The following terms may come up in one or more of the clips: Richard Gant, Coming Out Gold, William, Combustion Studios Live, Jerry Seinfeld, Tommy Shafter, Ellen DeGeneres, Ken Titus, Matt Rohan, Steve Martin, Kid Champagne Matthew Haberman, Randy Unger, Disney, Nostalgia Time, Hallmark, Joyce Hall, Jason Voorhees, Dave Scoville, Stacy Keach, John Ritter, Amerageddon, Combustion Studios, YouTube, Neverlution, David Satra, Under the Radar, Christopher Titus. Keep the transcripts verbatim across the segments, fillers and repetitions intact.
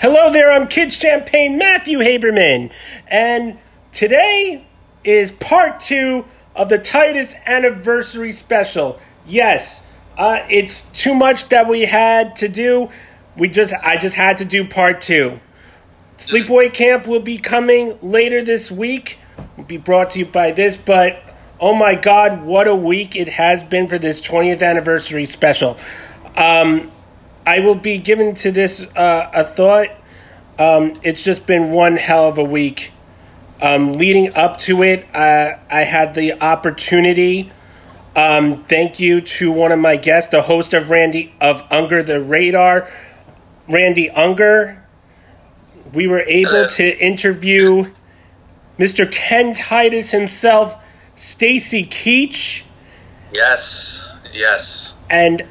Hello there, I'm Kid Champagne Matthew Haberman, and today is part two of the Titus Anniversary Special. Yes, uh, it's too much that we had to do. We just, I just had to do part two. Sleepaway Camp will be coming later this week. Will be brought to you by this, but oh my God, what a week it has been for this twentieth Anniversary Special. Um... I will be giving to this uh, a thought. Um, it's just been one hell of a week. Um, leading up to it, uh, I had the opportunity. Um, thank you to one of my guests, the host of Randy of Under the Radar, Randy Unger. We were able to interview Mister Ken Titus himself, Stacy Keach. Yes, yes. And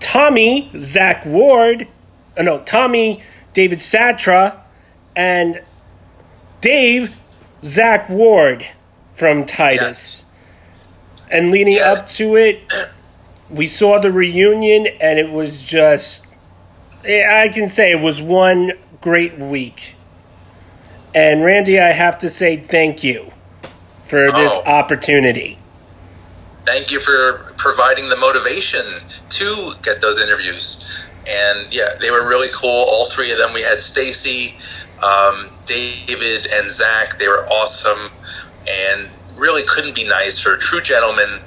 Tommy, Zach Ward, uh, no, Tommy, David Satra, and Dave, Zach Ward from Titus. Yes. And leading yes. up to it, we saw the reunion, and it was just, I can say it was one great week. And Randy, I have to say thank you for oh. this opportunity. Thank you for providing the motivation to get those interviews. And yeah, they were really cool. All three of them. We had Stacy, um, David, and Zach. They were awesome and really couldn't be nicer. True gentlemen.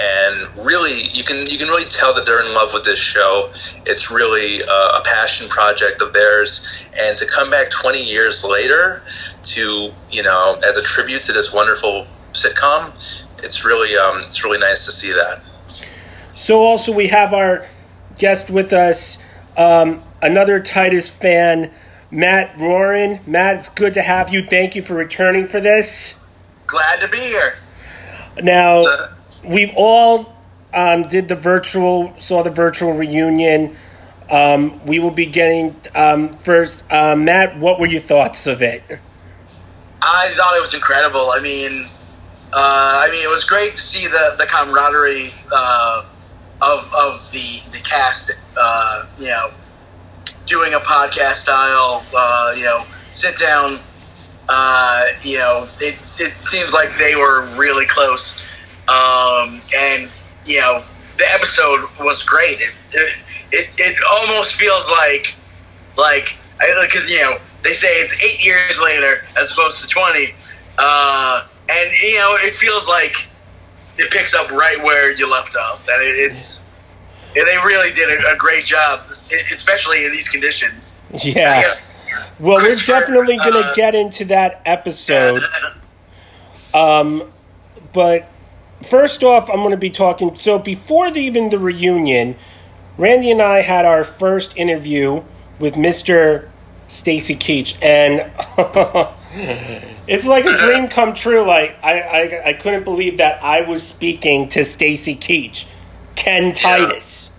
And really, you can you can really tell that they're in love with this show. It's really a, a passion project of theirs. And to come back twenty years later to, you know, as a tribute to this wonderful sitcom, it's really um, it's really nice to see that. So also we have our guest with us, um, another Titus fan, Matt Rohan. Matt, it's good to have you. Thank you for returning for this. Glad to be here. Now, uh, we've all um, did the virtual, saw the virtual reunion. Um, we will be getting um, first. Uh, Matt, what were your thoughts of it? I thought it was incredible. I mean... Uh, I mean, it was great to see the, the camaraderie uh, of of the the cast. Uh, you know, doing a podcast style, uh, you know, sit down. Uh, you know, it it seems like they were really close, um, and you know, the episode was great. It it, it, it almost feels like like because you know they say it's eight years later as opposed to twenty. Uh, And, you know, it feels like it picks up right where you left off. And it's – they really did a great job, especially in these conditions. Yeah. I guess, well, we're definitely going to uh, get into that episode. um, But first off, I'm going to be talking – so before the, even the reunion, Randy and I had our first interview with Mister Stacy Keach. And – it's like a dream come true. Like I, I, I couldn't believe that I was speaking to Stacy Keach, Ken Titus.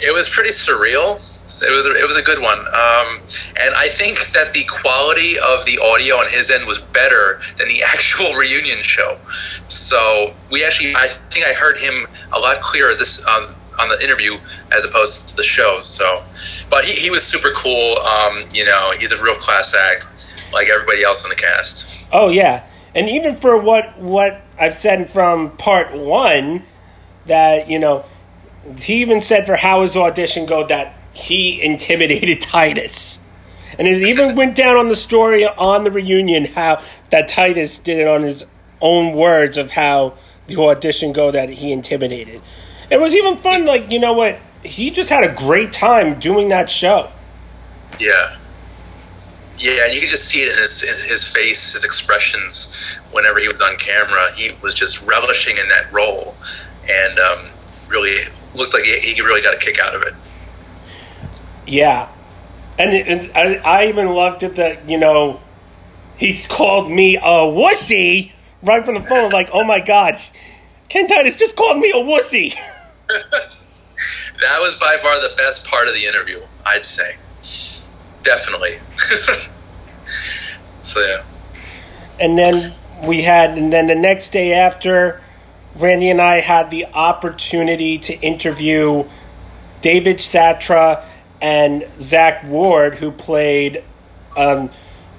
Yeah. It was pretty surreal. It was a, it was a good one, um, and I think that the quality of the audio on his end was better than the actual reunion show. So we actually, I think I heard him a lot clearer this um, on the interview as opposed to the show. So, but he, he was super cool. Um, you know, he's a real class act, like everybody else in the cast. Oh, yeah. And even for what what I've said from part one, that, you know, he even said for how his audition go that he intimidated Titus. And it even went down on the story on the reunion how that Titus did it on his own words of how the audition go that he intimidated. It was even fun, like, you know what? He just had a great time doing that show. Yeah. Yeah, and you could just see it in his, in his face, his expressions. Whenever he was on camera, he was just relishing in that role, and um, really looked like he, he really got a kick out of it. Yeah, and, it, and I, I even loved it that, you know, he's called me a wussy right from the phone. Like, oh my God, Ken Titus just called me a wussy. That was by far the best part of the interview, I'd say. Definitely. So yeah. And then we had, and then the next day after, Randy and I had the opportunity to interview David Satra and Zach Ward, who played um,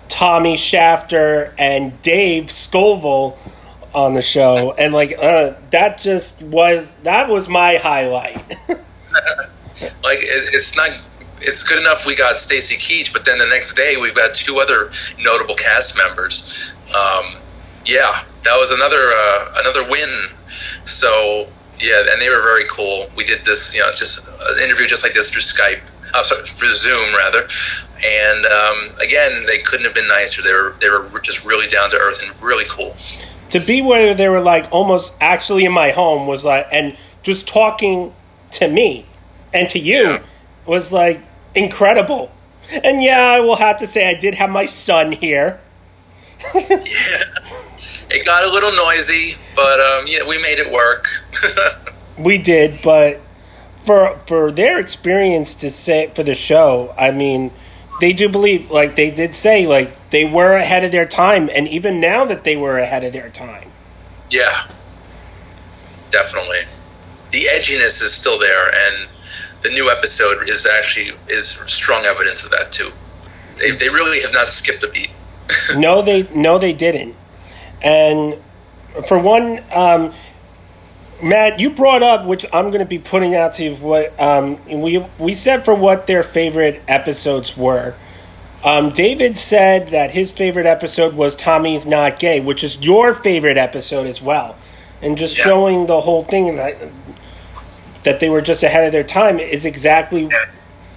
Tommy Shafter and Dave Scoville on the show. And like uh, that just was that was my highlight. Like it, it's not it's good enough we got Stacy Keach, but then the next day we've got two other notable cast members. Um, yeah, that was another uh, another win. So yeah, and they were very cool. We did this, you know, just an interview just like this through Skype, uh, sorry, through Zoom rather. And um, again, they couldn't have been nicer. They were they were just really down to earth and really cool. To be where they were like almost actually in my home was like, and just talking to me and to you yeah. was like incredible. And yeah, I will have to say I did have my son here. Yeah. It got a little noisy, but um, yeah, we made it work. We did, but for for their experience to say for the show, I mean, they do believe, like they did say, like they were ahead of their time, and even now that they were ahead of their time. Yeah, definitely. The edginess is still there, and the new episode is actually is strong evidence of that too. They they really have not skipped a beat. No, they no they didn't. And for one, um, Matt, you brought up, which I'm going to be putting out to you, what um, we we said for what their favorite episodes were. Um, David said that his favorite episode was Tommy's Not Gay, which is your favorite episode as well. And just yeah. showing the whole thing that, that they were just ahead of their time is exactly yeah.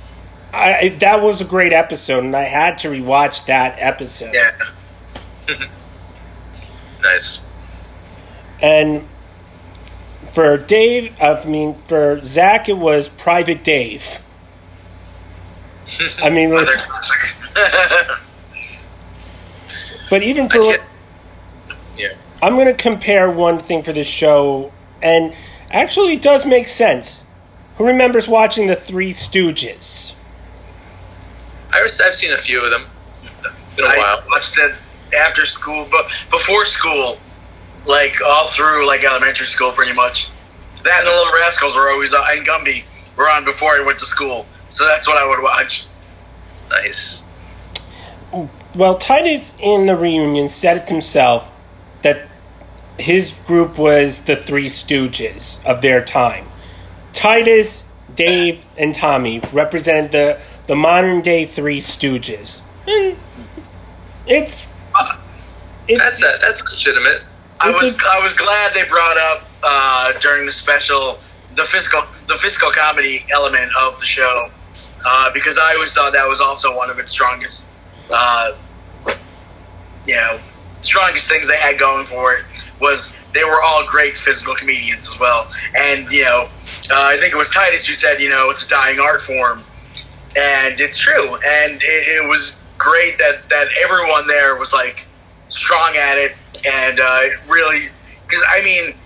– I, that was a great episode, and I had to rewatch that episode. Yeah. Nice. And for Dave, I mean, for Zach, it was Private Dave. I mean, Another classic. but even for, yeah, I'm going to compare one thing for this show, and actually, it does make sense. Who remembers watching the Three Stooges? I've seen a few of them. It's been a while. I watched that. After school, but before school, like all through like elementary school, pretty much. That and the Little Rascals were always on, and Gumby were on before I went to school, so that's what I would watch. Nice. Well, Titus in the reunion said it himself that his group was the Three Stooges of their time. Titus, Dave, and Tommy represented the the modern day Three Stooges. And it's It, that's a, that's legitimate. I was a, I was glad they brought up uh, during the special the physical the physical comedy element of the show uh, because I always thought that was also one of its strongest uh, you know strongest things they had going for it was they were all great physical comedians as well. And you know uh, I think it was Titus who said you know it's a dying art form, and it's true. And it, it was great that that everyone there was like strong at it, and uh, really, because I mean,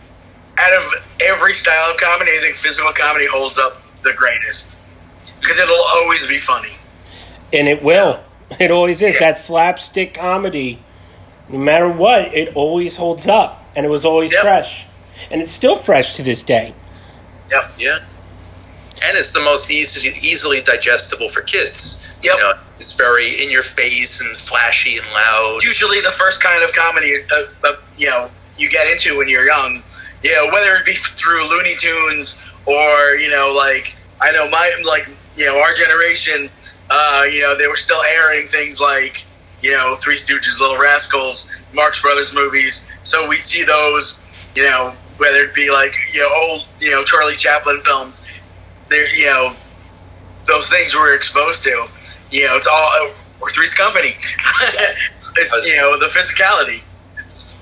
out of every style of comedy, I think physical comedy holds up the greatest because it'll always be funny, and it will. Yeah. It always is. Yeah. That slapstick comedy, no matter what, it always holds up, and it was always yep. fresh, and it's still fresh to this day. Yep. Yeah, and it's the most easy, easily digestible for kids. Yep. You know, it's very in your face and flashy and loud. Usually the first kind of comedy, uh, uh, you know, you get into when you're young, you know, whether it be through Looney Tunes or, you know, like, I know my, like, you know, our generation, uh, you know, they were still airing things like, you know, Three Stooges, Little Rascals, Marx Brothers movies. So we'd see those, you know, whether it be like, you know, old, you know, Charlie Chaplin films, they're, you know, those things we were exposed to. You know, it's all or Three's Company. It's, you know, the physicality. It's...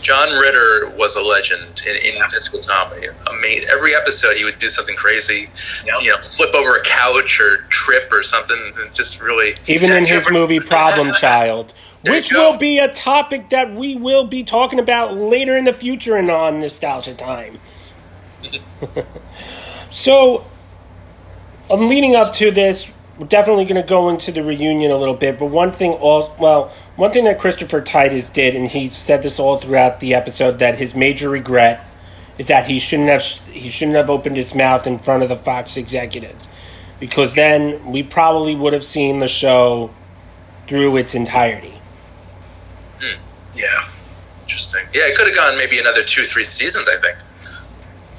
John Ritter was a legend in, in yeah. physical comedy. I mean, every episode he would do something crazy. Yep. You know, flip over a couch or trip or something. Just really. Even yeah, in his for... movie Problem Child, which will be a topic that we will be talking about later in the future and on Nostalgia Time. So, I'm leading up to this. We're definitely going to go into the reunion a little bit, but one thing also, well, one thing that Christopher Titus did, and he said this all throughout the episode, that his major regret is that he shouldn't have he shouldn't have opened his mouth in front of the Fox executives, because then we probably would have seen the show through its entirety. Mm, yeah. Interesting. Yeah, it could have gone maybe another two, three seasons, I think.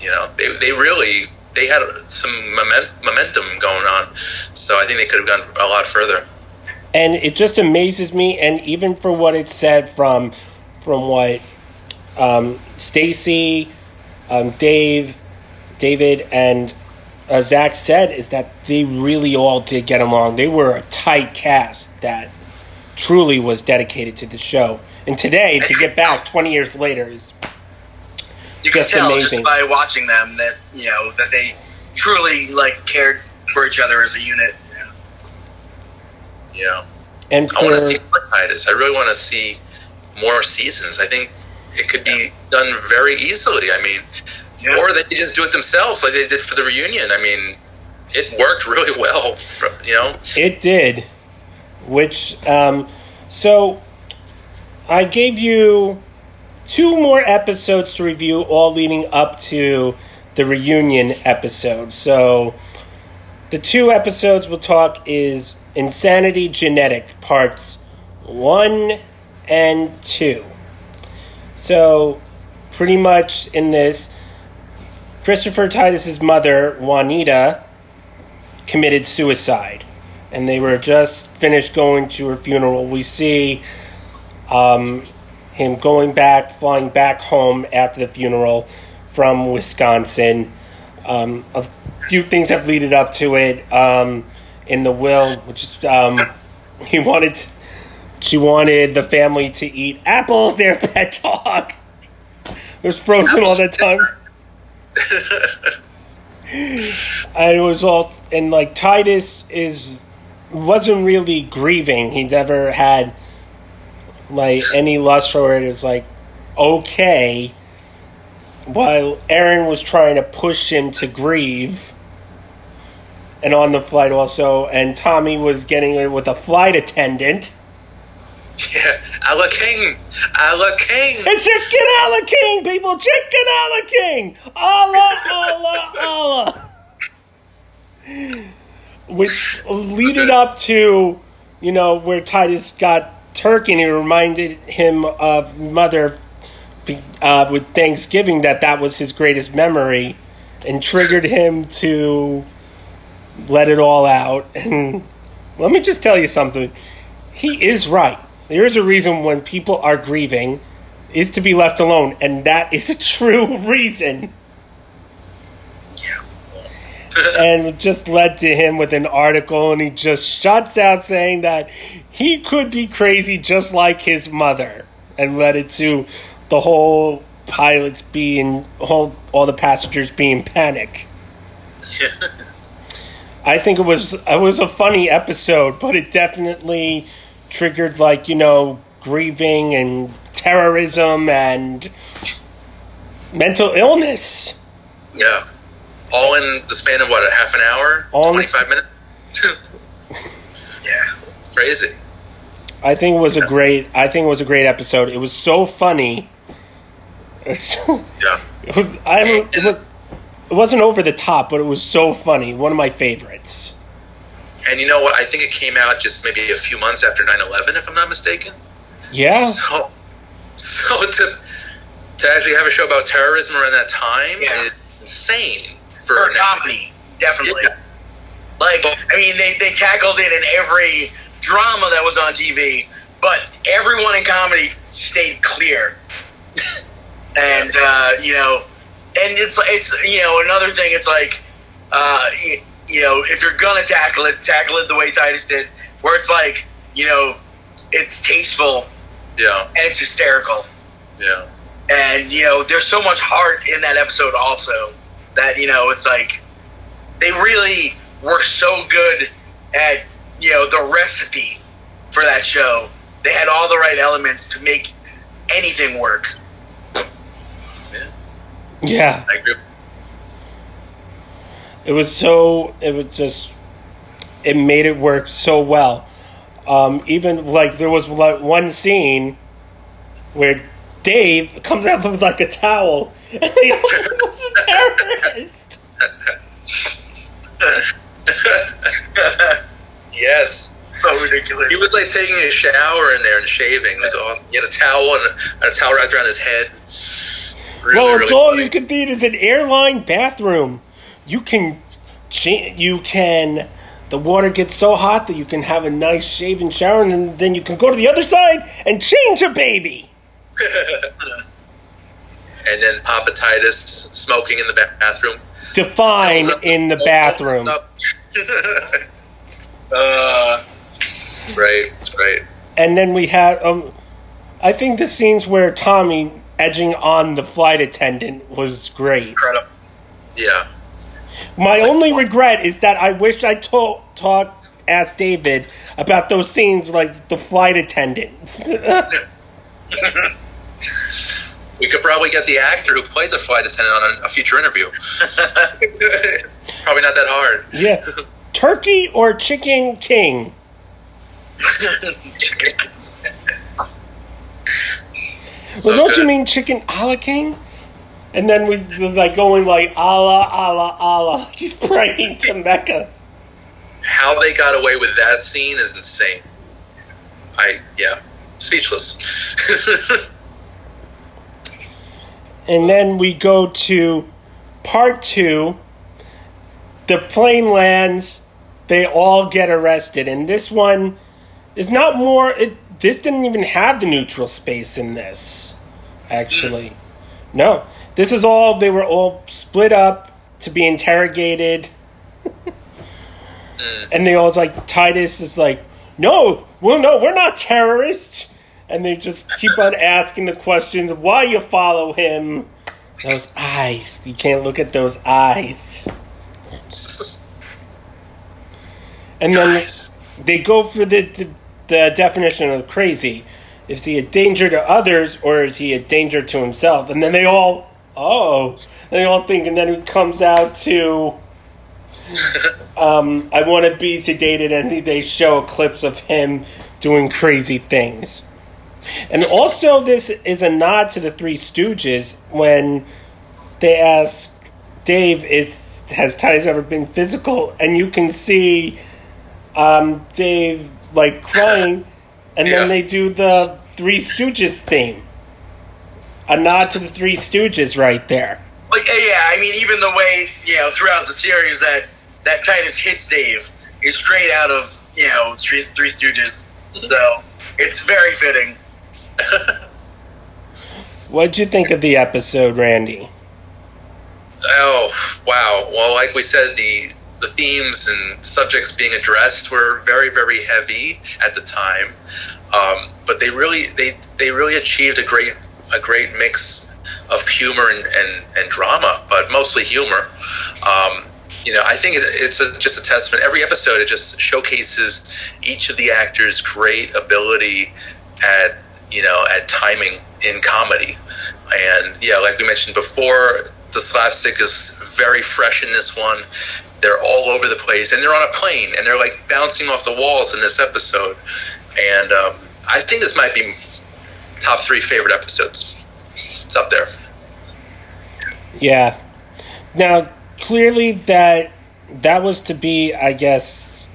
You know, they they really, they had some moment, momentum going on. So I think they could have gone a lot further. And it just amazes me, and even for what it said from from what um, Stacy, um, Dave, David, and uh, Zach said, is that they really all did get along. They were a tight cast that truly was dedicated to the show. And today, to get back twenty years later is you just can tell amazing. Just by watching them that, you know, that they truly, like, cared for each other as a unit. Yeah, and for, I want to see more Titus. I really want to see more seasons. I think it could be done very easily. I mean, yeah. Or they just do it themselves, like they did for the reunion. I mean, it worked really well. For, you know, it did. Which, um, so I gave you two more episodes to review, all leading up to the reunion episode. So the two episodes we'll talk is Insanity Genetic Parts one and two. So, pretty much in this, Christopher Titus's mother, Juanita, committed suicide. And they were just finished going to her funeral. We see um, him going back, flying back home after the funeral from Wisconsin. Um, a few things have leaded up to it. Um... in the will, which is, um, he wanted, to, she wanted the family to eat apples, their pet dog. It was frozen all the time. And it was all, and like Titus is, wasn't really grieving. He never had like any lust for it. It was like, okay. While Aaron was trying to push him to grieve. And on the flight also, and Tommy was getting it with a flight attendant. Yeah, Ala King, Ala King. It's Chicken Ala King, people. Chicken Ala King, Allah, Allah, Allah. Which leaded up to, you know, where Titus got turkey, and it reminded him of Mother uh, with Thanksgiving, that that was his greatest memory, and triggered him to let it all out. And let me just tell you something. He is right. There is a reason when people are grieving is to be left alone, and that is a true reason. Yeah. And it just led to him with an article, and he just shuts out saying that he could be crazy just like his mother, and led it to the whole pilots being, whole, all the passengers being panic. Yeah. I think it was it was a funny episode, but it definitely triggered, like, you know, grieving and terrorism and mental illness. Yeah. All in the span of, what, a half an hour? All twenty-five the... minutes? Yeah. It's crazy. I think it was yeah. a great I think it was a great episode. It was so funny. It was so, yeah. It was I don't it was It wasn't over the top, but it was so funny. One of my favorites. And you know what? I think it came out just maybe a few months after nine eleven, if I'm not mistaken. Yeah. So, so to to actually have a show about terrorism around that time yeah. is insane for, for comedy. Definitely. Yeah. Like, I mean, they they tackled it in every drama that was on T V, but everyone in comedy stayed clear. And uh, you know. And it's, it's you know, another thing, it's like, uh, you, you know, if you're going to tackle it, tackle it the way Titus did, where it's like, you know, it's tasteful. Yeah. And it's hysterical. Yeah. And, you know, there's so much heart in that episode also that, you know, it's like they really were so good at, you know, the recipe for that show. They had all the right elements to make anything work. Yeah. I agree. It was so, it was just, it made it work so well. Um, even, like, there was like one scene where Dave comes out with, like, a towel, and he was a terrorist. Yes. So ridiculous. He was like taking a shower in there and shaving. It was awesome. He had a towel and a, a towel wrapped around his head. Really, well, it's really all funny. You can need is an airline bathroom. You can, you can. The water gets so hot that you can have a nice shave and shower, and then you can go to the other side and change a baby. And then Papa Titus smoking in the bathroom. Define in the, the bathroom. uh, right, that's right. And then we had, um, I think the scenes where Tommy edging on the flight attendant was great. Incredible. Yeah. My like, only regret is that I wish I told, taught, asked David about those scenes, like the flight attendant. We could probably get the actor who played the flight attendant on a future interview. Probably not that hard. Yeah. Turkey or Chicken King? Chicken. So well, don't good. You mean Chicken a la King? And then we were like going like Allah, Allah, Allah. He's praying to Mecca. How they got away with that scene is insane. I yeah, speechless. And then we go to part two. The plane lands. They all get arrested, and this one is not more. It, this didn't even have the neutral space in this, actually. No. This is all, they were all split up to be interrogated. mm. And they all, was like, Titus is like, no, well, no, we're not terrorists. And they just keep on asking the questions of why you follow him. Those eyes. You can't look at those eyes. And then nice. They go for the, the the definition of crazy. Is he a danger to others, or is he a danger to himself? And then they all... Oh, they all think, and then it comes out to, um, I want to be sedated, and they show clips of him doing crazy things. And also, this is a nod to the Three Stooges when they ask Dave, "Is has Titus ever been physical?" And you can see um, Dave like crying, and yeah. Then they do the Three Stooges theme. A nod to the Three Stooges right there. Like, yeah, I mean, even the way, you know, throughout the series that, that Titus hits Dave is straight out of, you know, Three, Three Stooges. So, it's very fitting. What'd you think of the episode, Randy? Oh, wow. Well, like we said, the, the themes and subjects being addressed were very, very heavy at the time. Um, but they really, they, they really achieved a great... a great mix of humor and, and, and drama, but mostly humor. Um, you know, I think it's a, just a testament. Every episode, it just showcases each of the actors' great ability at, you know, at timing in comedy. And yeah, like we mentioned before, the slapstick is very fresh in this one. They're all over the place, and they're on a plane, and they're like bouncing off the walls in this episode. And um, I think this might be top three favorite episodes. It's up there. Yeah. Now, clearly that that was to be, I guess,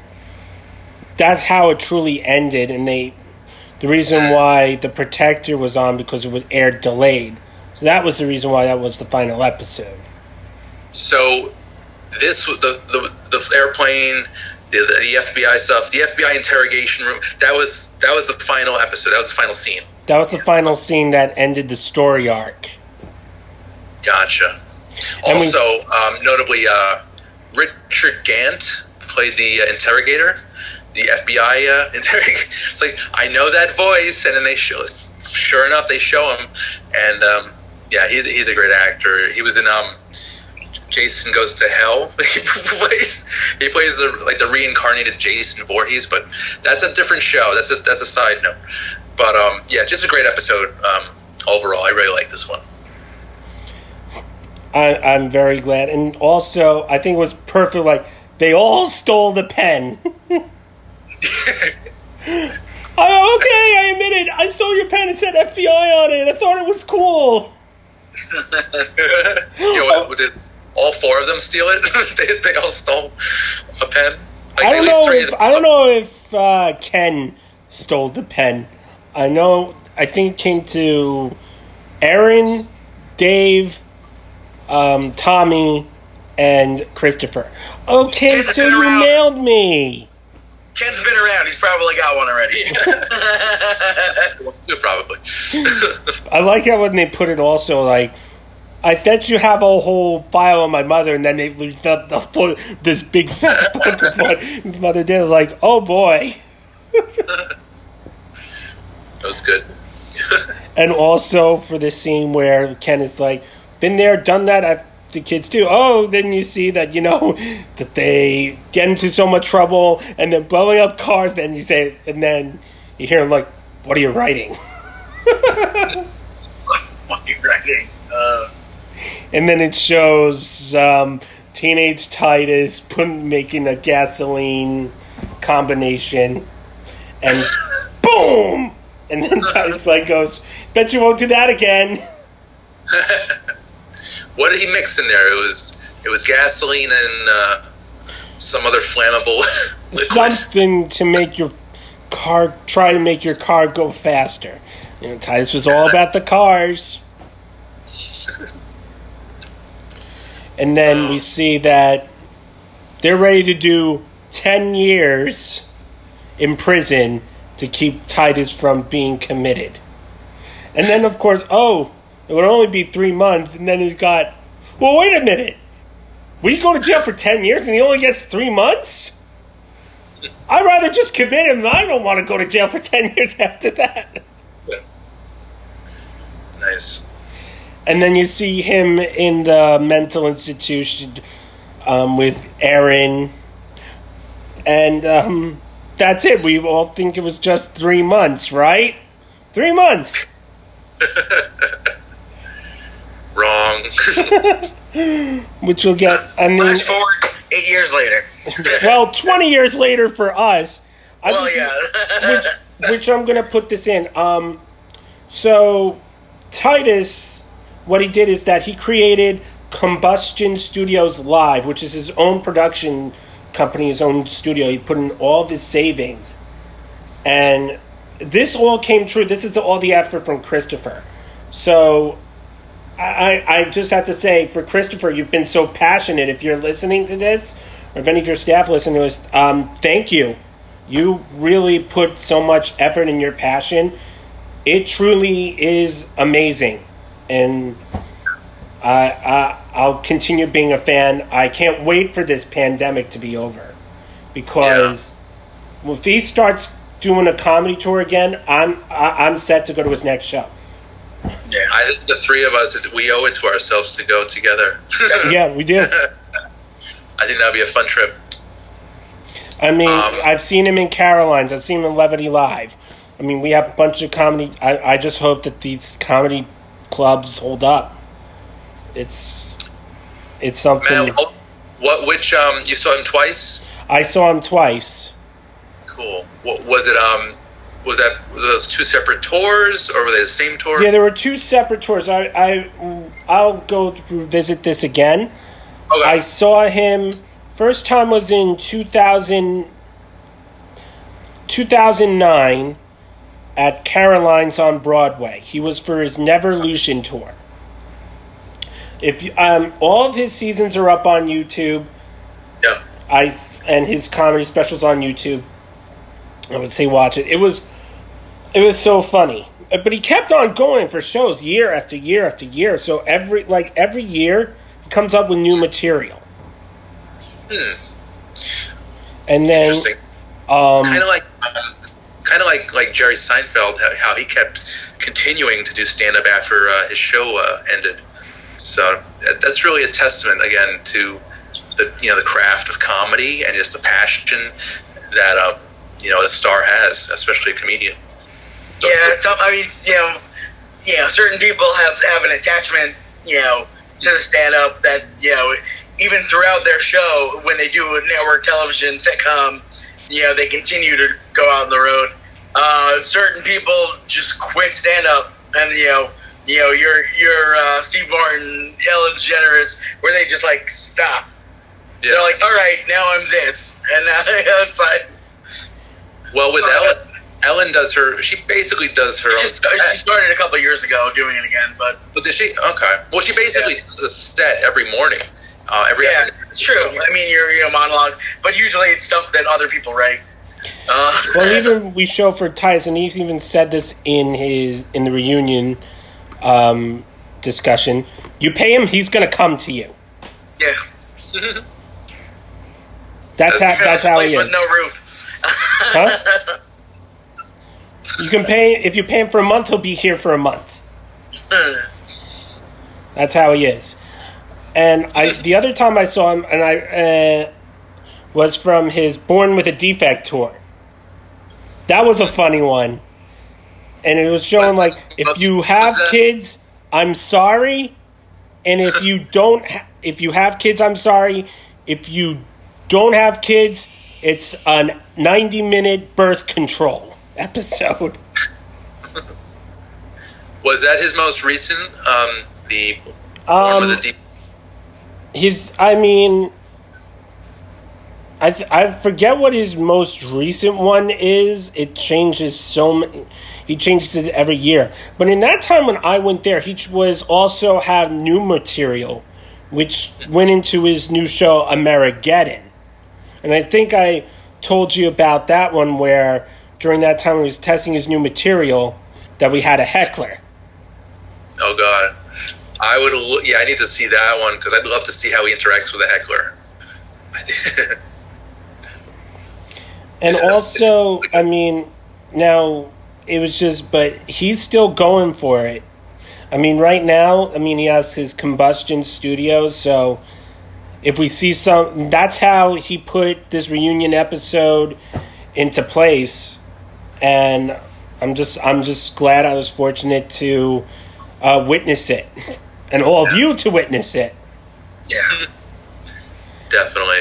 that's how it truly ended, and they, the reason why The Protector was on because it was aired delayed. So that was the reason why that was the final episode. So this the the, the airplane. The, the F B I stuff, the F B I interrogation room. That was that was the final episode. That was the final scene. That was the final scene that ended the story arc. Gotcha. And also, we, um, notably, uh, Richard Gant played the uh, interrogator, the F B I uh, interrogator. It's like, I know that voice, and then they show. Sure enough, they show him, and um, yeah, he's he's a great actor. He was in. Um, Jason Goes to Hell. He plays, he plays the, like the reincarnated Jason Voorhees, but that's a different show. That's a that's a side note. But um, yeah, just a great episode um, overall. I really like this one. I, I'm very glad, and also I think it was perfect. Like they all stole the pen. Oh, okay, I admit it. I stole your pen. It said F B I on it. I thought it was cool. You know what? Oh. all four of them steal it. they, they all stole a pen. Like, I, don't know if, I don't know if uh, Ken stole the pen. I know, I think it came to Aaron, Dave, um, Tommy, and Christopher. Okay, Ken's so you around. Nailed me. Ken's been around. He's probably got one already. Two, probably. I like how when they put it also, like, I bet you have a whole file on my mother, and then they lose up the, the, this big fat book of what his mother did. Like, oh boy. That was good. And also for the scene where Ken is like, been there, done that, I've, the kids do. Oh, then you see that, you know, that they get into so much trouble, and they're blowing up cars, then you say, and then you hear them like, what are you writing? What are you writing? Uh... And then it shows um, teenage Titus putting, making a gasoline combination, and boom! And then Titus like goes, bet you won't do that again. What did he mix in there? It was it was gasoline and uh, some other flammable liquid. Something to make your car, try to make your car go faster. You know, Titus was all about the cars. And then um, we see that they're ready to do ten years in prison to keep Titus from being committed. And then, of course, oh, it would only be three months, and then he's got, well, wait a minute. We go to jail for ten years and he only gets three months? I'd rather just commit him. I don't want to go to jail for ten years after that. Yeah. Nice. And then you see him in the mental institution um, with Aaron. And um, that's it. We all think it was just three months, right? Three months. Wrong. Which will get, I mean, flash forward eight years later. Well, twenty years later for us. I well, just, yeah. which, which I'm gonna put this in. Um, so Titus, what he did is that he created Combustion Studios Live, which is his own production company, his own studio. He put in all of his savings, and this all came true. This is the, all the effort from Christopher. So. I, I just have to say, for Christopher, you've been so passionate. If you're listening to this, or if any of your staff listen to this, um, thank you. You really put so much effort in your passion. It truly is amazing. And I, I, I'll continue being a fan. I can't wait for this pandemic to be over. Because yeah. If he starts doing a comedy tour again, I'm, I, I'm set to go to his next show. Yeah, I, the three of us, we owe it to ourselves to go together. Yeah, we do. I think that would be a fun trip. I mean, um, I've seen him in Caroline's. I've seen him in Levity Live. I mean, we have a bunch of comedy. I, I just hope that these comedy clubs hold up. It's it's something. Man, what? Which um, you saw him twice? I saw him twice. Cool. What, was it um? Was that were those two separate tours, or were they the same tour? Yeah, there were two separate tours. I, I, I'll go revisit this again. Okay. I saw him, first time was in two thousand, two thousand nine at Caroline's on Broadway. He was for his Neverlution tour. If you, um, all of his seasons are up on YouTube. Yeah. I, and his comedy specials on YouTube. I would say watch it. It was... It was so funny. But he kept on going for shows year after year after year. So every like every year he comes up with new material. Hmm. And then interesting. Um, it's kind of like um, kind of like, like Jerry Seinfeld, how, how he kept continuing to do stand up after uh, his show uh, ended. So that, that's really a testament again to the you know the craft of comedy and just the passion that um, you know a star has, especially a comedian. Don't yeah, some, I mean, you know, you know, certain people have, have an attachment, you know, to the stand-up that, you know, even throughout their show, when they do a network television sitcom, you know, they continue to go out on the road. Uh, certain people just quit stand-up and, you know, you know, your your uh, Steve Martin, Ellen DeGeneres, where they just like stop. Yeah. They're like, all right, now I'm this, and now it's like. Well, with uh, Ellen, Ellen does her. She basically does her. She, own just, set. She started a couple of years ago doing it again, but. But did she? Okay. Well, she basically yeah. does a set every morning. Uh, every yeah, afternoon. It's true. I mean, your you know monologue, but usually it's stuff that other people write. Uh, well, even we show for Titus, and he's even said this in his in the reunion um, discussion. You pay him, he's going to come to you. Yeah. that's, that's how. That's how he is. With no roof. Huh? You can pay if you pay him for a month, he'll be here for a month. That's how he is. And I the other time I saw him, and I uh, was from his Born with a Defect tour. That was a funny one, and it was showing like if you have kids, I'm sorry, and if you don't, ha- if you have kids, I'm sorry. If you don't have kids, it's a ninety-minute birth control episode. Was that his most recent? Um, the Born um, with a Defect. His, I mean, I th- I forget what his most recent one is. It changes so many. He changes it every year. But in that time when I went there, he was also have new material, which went into his new show Amerageddon. And I think I told you about that one where during that time he was testing his new material that we had a heckler. Oh God. I would, yeah, I need to see that one because I'd love to see how he interacts with a heckler. And also, I mean, now it was just, but he's still going for it. I mean, right now, I mean, he has his Combustion Studios, so if we see some, that's how he put this reunion episode into place. And I'm just, I'm just glad I was fortunate to uh, witness it. And all yeah. of you to witness it. Yeah, definitely.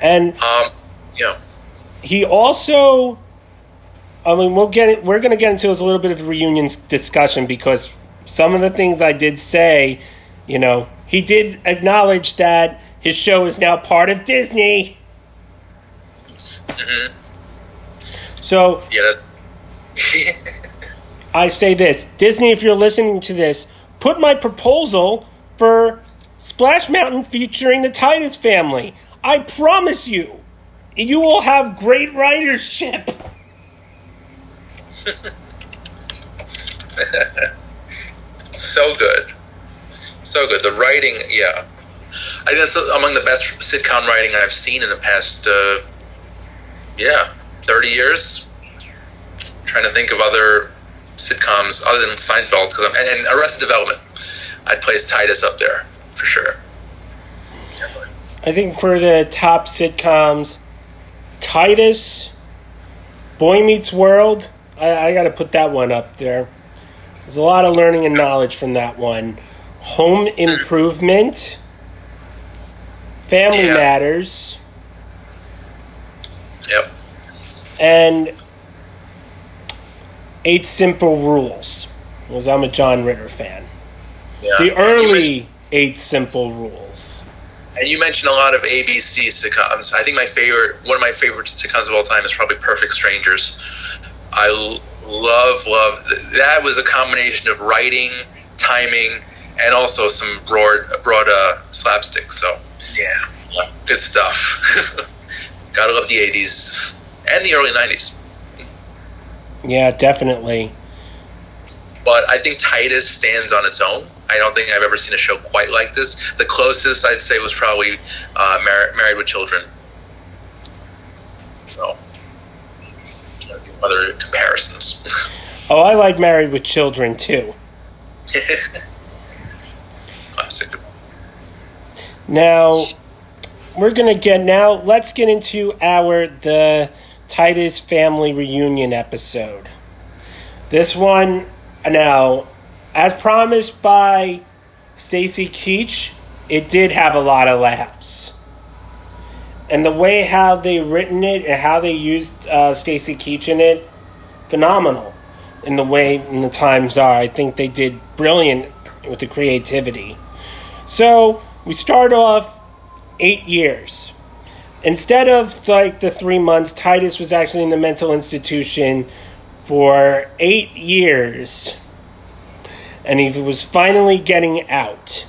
And um, yeah, he also. I mean, we'll get it. We're going to get into this a little bit of the reunion discussion because some of the things I did say, you know, he did acknowledge that his show is now part of Disney. Mm-hmm. So yeah. I say this, Disney, if you're listening to this. Put my proposal for Splash Mountain featuring the Titus family. I promise you, you will have great ridership. So good. So good. The writing, yeah. I think that's among the best sitcom writing I've seen in the past, uh, yeah, thirty years. I'm trying to think of other sitcoms other than Seinfeld, because I'm and, and Arrested Development. I'd place Titus up there for sure. Definitely. I think for the top sitcoms, Titus, Boy Meets World. I, I got to put that one up there. There's a lot of learning and knowledge from that one. Home Improvement, Family yeah. Matters. Yep. And Eight Simple Rules, because I'm a John Ritter fan. Yeah. The early Eight Simple Rules. And you mentioned a lot of A B C sitcoms. I think my favorite, one of my favorite sitcoms of all time is probably Perfect Strangers. I love, love, that was a combination of writing, timing, and also some broad, broad uh, slapstick. So, yeah, yeah. Good stuff. Gotta love the eighties and the early nineties. Yeah, definitely. But I think Titus stands on its own. I don't think I've ever seen a show quite like this. The closest I'd say was probably uh, Mar- Married with Children. So, other comparisons. Oh, I like Married with Children too. Classic. Now, we're gonna get now. Let's get into our the. Titus family reunion episode. This one, now, as promised by Stacy Keach, it did have a lot of laughs. And the way how they written it and how they used uh, Stacy Keach in it, phenomenal. in the way and the times are. I think they did brilliant with the creativity. So we start off eight years. Instead of like the three months, Titus was actually in the mental institution for eight years. And he was finally getting out.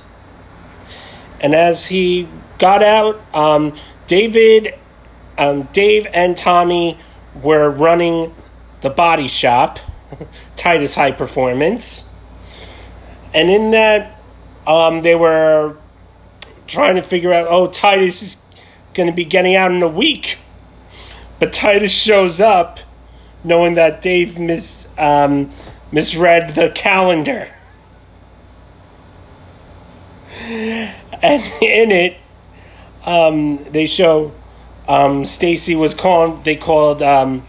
And as he got out, um, David, um, Dave and Tommy were running the body shop, Titus High Performance. And in that, um, they were trying to figure out, oh, Titus is going to be getting out in a week. But Titus shows up knowing that Dave mis- um, misread the calendar. And in it, um, they show um, Stacy was calling, they called um,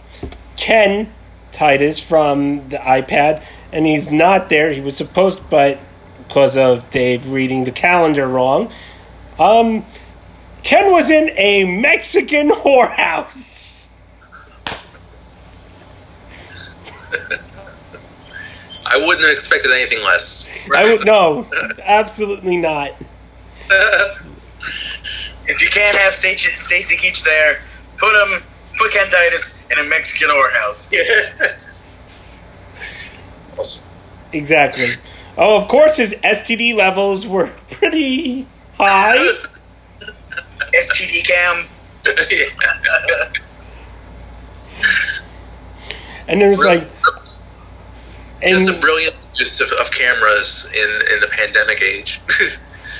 Ken Titus from the iPad, and he's not there. He was supposed to, but because of Dave reading the calendar wrong, um, Ken was in a Mexican whorehouse. I wouldn't have expected anything less. I would no, absolutely not. If you can't have Stacy Keach there, put him, put Ken Titus in a Mexican whorehouse. Awesome. Exactly. Oh, of course, his S T D levels were pretty high. S T D cam. And there was really, like, just and, a brilliant use of, of cameras in, in the pandemic age.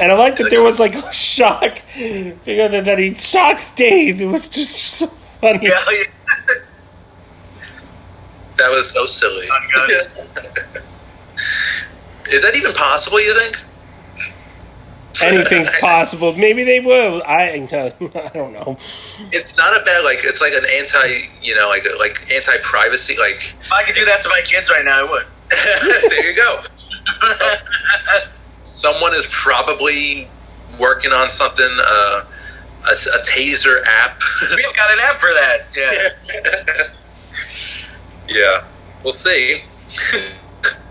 And I like that there was like a shock, you know, that, that he shocks Dave. It was just so funny. Yeah, yeah. That was so silly. Is that even possible, you think? Anything's possible. Maybe they will. I uh, I don't know. It's not a bad, like, it's like an anti, you know, like like anti-privacy. Like, if I could do that to my kids right now, I would. There you go. So, someone is probably working on something, uh, a, a taser app. We've got an app for that. Yeah. Yeah. We'll see.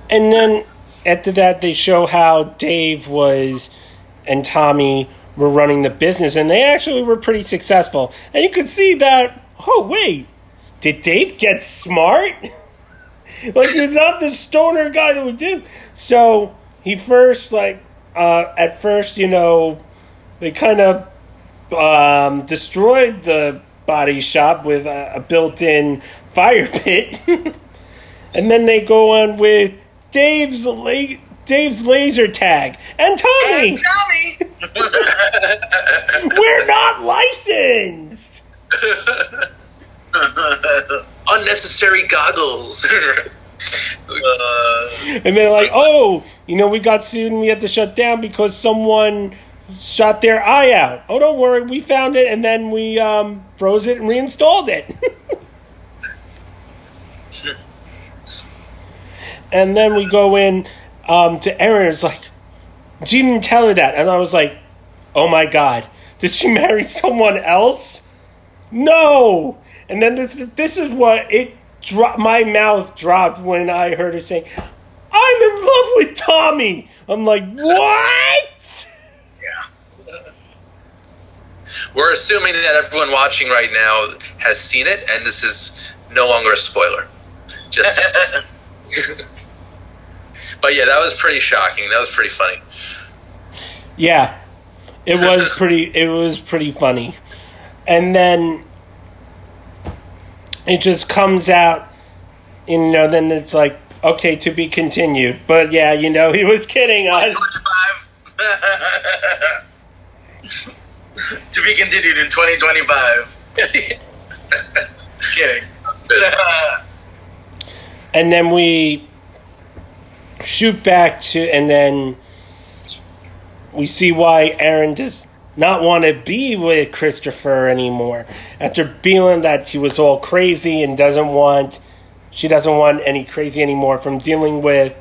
And then after that, they show how Dave was and Tommy were running the business, and they actually were pretty successful. And you could see that, oh, wait, did Dave get smart? Like, he was not the stoner guy that we did. So he first, like, uh, at first, you know, they kind of um, destroyed the body shop with a, a built-in fire pit. And then they go on with Dave's late... Dave's laser tag. And Tommy! And Tommy! We're not licensed! Unnecessary goggles. uh, and they're like, oh, you know, we got sued and we had to shut down because someone shot their eye out. Oh, don't worry, we found it and then we um, froze it and reinstalled it. Sure. And then we go in... Um, to Erin, it's like, she didn't tell her that. And I was like, oh my God, did she marry someone else? No. And then this, this is what it dropped. My mouth dropped when I heard her saying, I'm in love with Tommy. I'm like, what? Yeah. We're assuming that everyone watching right now has seen it, and this is no longer a spoiler. Just. But yeah, that was pretty shocking. That was pretty funny. Yeah, it was pretty. It was pretty funny, and then it just comes out. You know, then it's like, okay, to be continued. But yeah, you know, he was kidding us. To be continued in twenty twenty five. Kidding. And then we. Shoot back to, and then we see why Erin does not want to be with Christopher anymore. After feeling that he was all crazy and doesn't want, she doesn't want any crazy anymore from dealing with,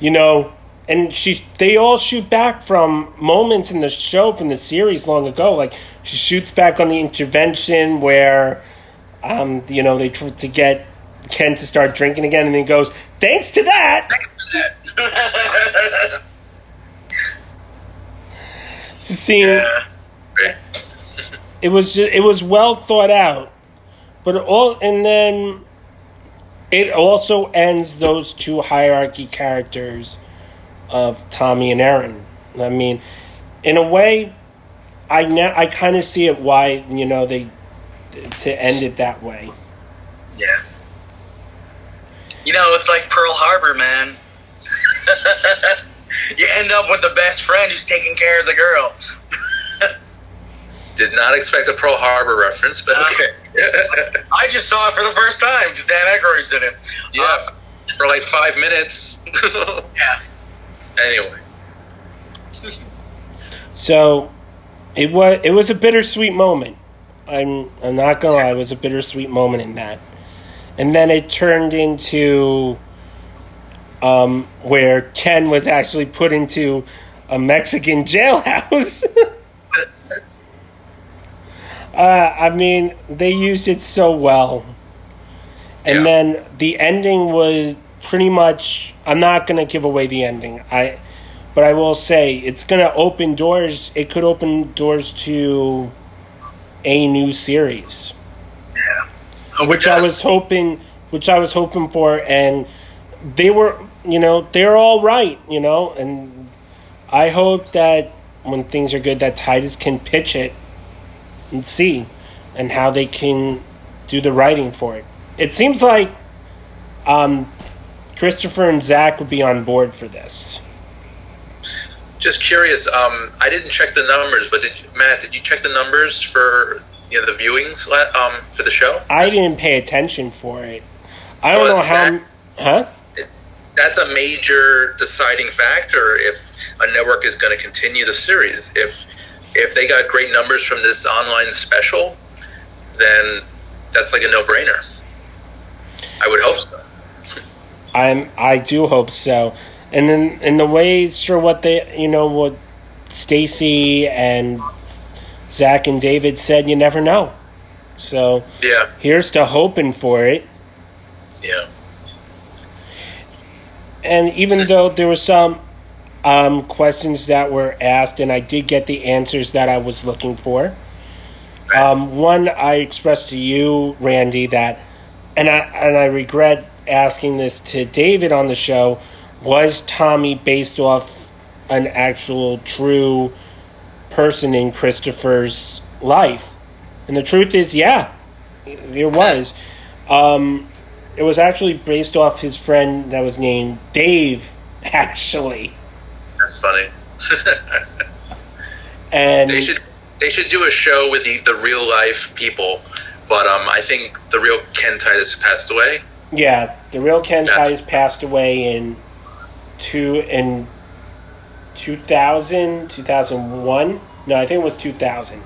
you know, and she, they all shoot back from moments in the show from the series long ago. Like, she shoots back on the intervention where, um, you know, they try to get Ken to start drinking again, and he goes, thanks to that. It's a scene. Yeah. It was just, it was well thought out, but all and then it also ends those two hierarchy characters of Tommy and Aaron. I mean, in a way, I now I kind of see it why you know they to end it that way. Yeah. You know, it's like Pearl Harbor, man. You end up with the best friend who's taking care of the girl. Did not expect a Pearl Harbor reference, but okay. Uh, I just saw it for the first time because Dan Aykroyd's in it. Yeah, uh, for like five minutes. Yeah. Anyway. So, it was it was a bittersweet moment. I'm I'm not gonna lie, it was a bittersweet moment in that, and then it turned into, um, where Ken was actually put into a Mexican jailhouse. Uh, I mean, they used it so well. And yeah. Then the ending was pretty much... I'm not going to give away the ending. I, But I will say, it's going to open doors... It could open doors to a new series. Yeah. Oh, which I was hoping... Which I was hoping for, and they were... You know, they're all right, you know? And I hope that when things are good, that Titus can pitch it and see, and how they can do the writing for it. It seems like um, Christopher and Zach would be on board for this. Just curious, um, I didn't check the numbers, but did, Matt, did you check the numbers for you know, the viewings um, for the show? I didn't pay attention for it. I don't well, know how... That, huh? That's a major deciding factor if a network is going to continue the series. If... If they got great numbers from this online special, then that's like a no-brainer. I would hope so. I'm. I do hope so. And then in the ways for what they, you know, what Stacy and Zach and David said, you never know. So yeah, here's to hoping for it. Yeah. And even though there was some. Um, questions that were asked, and I did get the answers that I was looking for. Um, one I expressed to you, Randy, that, and I and I regret asking this to David on the show, was Tommy based off an actual true person in Christopher's life? And the truth is, yeah, it was. Um, it was actually based off his friend that was named Dave, actually. That's funny. And they should they should do a show with the, the real life people, but um, I think the real Ken Titus passed away. Yeah, the real Ken That's Titus passed away in two in two thousand, two thousand one. No, I think it was two thousand.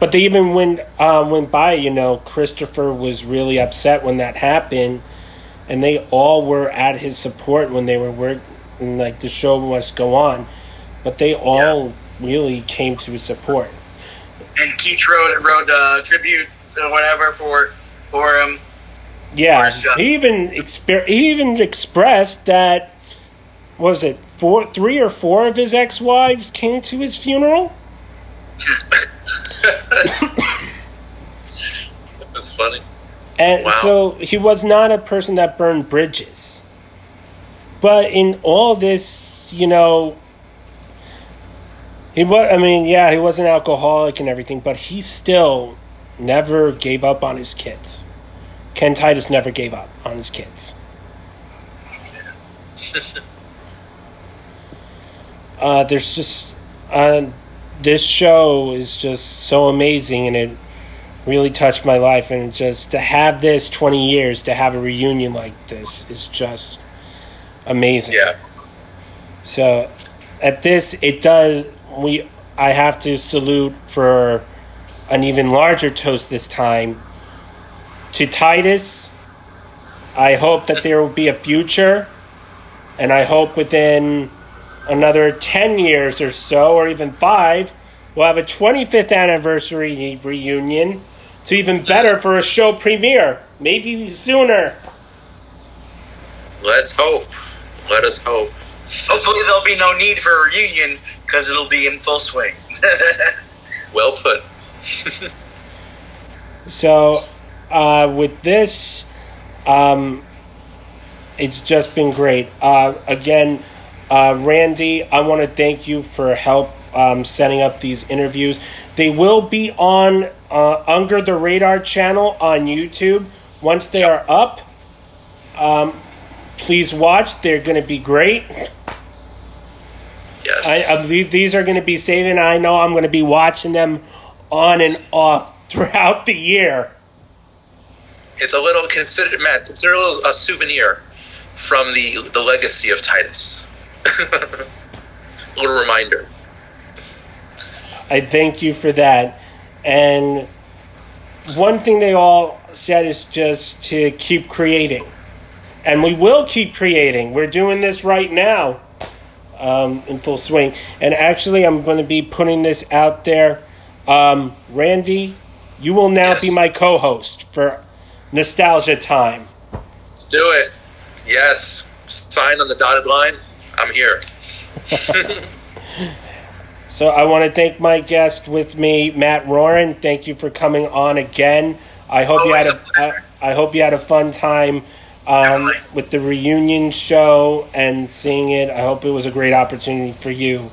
But they even went um, went by. You know, Christopher was really upset when that happened, and they all were at his support when they were working. And, like, the show must go on. But they all yeah. really came to his support. And Keach wrote, wrote a tribute or whatever for for him. Yeah. For he, even exper- he even expressed that, what was it, four, three or four of his ex-wives came to his funeral? That's funny. And wow. So he was not a person that burned bridges. But in all this, you know, he was, I mean, yeah, he was an alcoholic and everything, but he still never gave up on his kids. Ken Titus never gave up on his kids. uh, there's just, uh, this show is just so amazing, and it really touched my life. And just to have this twenty years, to have a reunion like this is just... amazing. Yeah. So, at this, it does. We, I have to salute for an even larger toast this time to Titus. I hope that there will be a future, and I hope within another ten years or so, or even five, we'll have a twenty-fifth anniversary reunion. To even better for a show premiere, maybe sooner. Let's hope. Let us hope. Hopefully there'll be no need for a reunion because it'll be in full swing. Well put. So, uh, with this, um, it's just been great. Uh, again, uh, Randy, I want to thank you for help um, setting up these interviews. They will be on uh, Under the Radar channel on YouTube. Once they are up, um, please watch. They're going to be great. Yes. I, I, these are going to be saving. I know I'm going to be watching them on and off throughout the year. It's a little, consider, Matt, consider a, little, a souvenir from the the legacy of Titus. A little reminder. I thank you for that. And one thing they all said is just to keep creating. And we will keep creating. We're doing this right now um, in full swing. And actually, I'm going to be putting this out there. Um, Randy, you will now yes. be my co-host for Nostalgia Time. Let's do it. Yes. Sign on the dotted line. I'm here. So I want to thank my guest with me, Matt Rohan. Thank you for coming on again. I hope Always you had a, a I, I hope you had a fun time. Um, with the reunion show and seeing it, I hope it was a great opportunity for you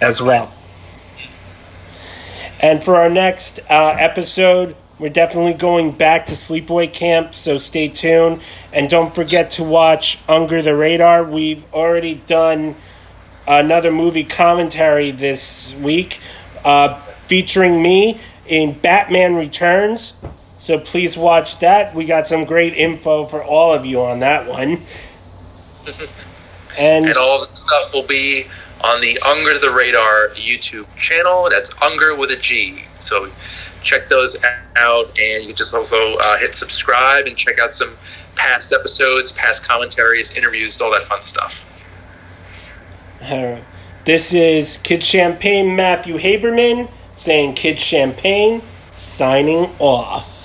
as well. And for our next uh, episode, we're definitely going back to Sleepaway Camp, so stay tuned. And don't forget to watch Under the Radar. We've already done another movie commentary this week uh, featuring me in Batman Returns. So please watch that. We got some great info for all of you on that one. And, and all the stuff will be on the Under the Radar YouTube channel. That's Unger with a G. So check those out. And you can just also uh, hit subscribe and check out some past episodes, past commentaries, interviews, all that fun stuff. All right. This is Kid Champagne Matthew Haberman saying Kid Champagne signing off.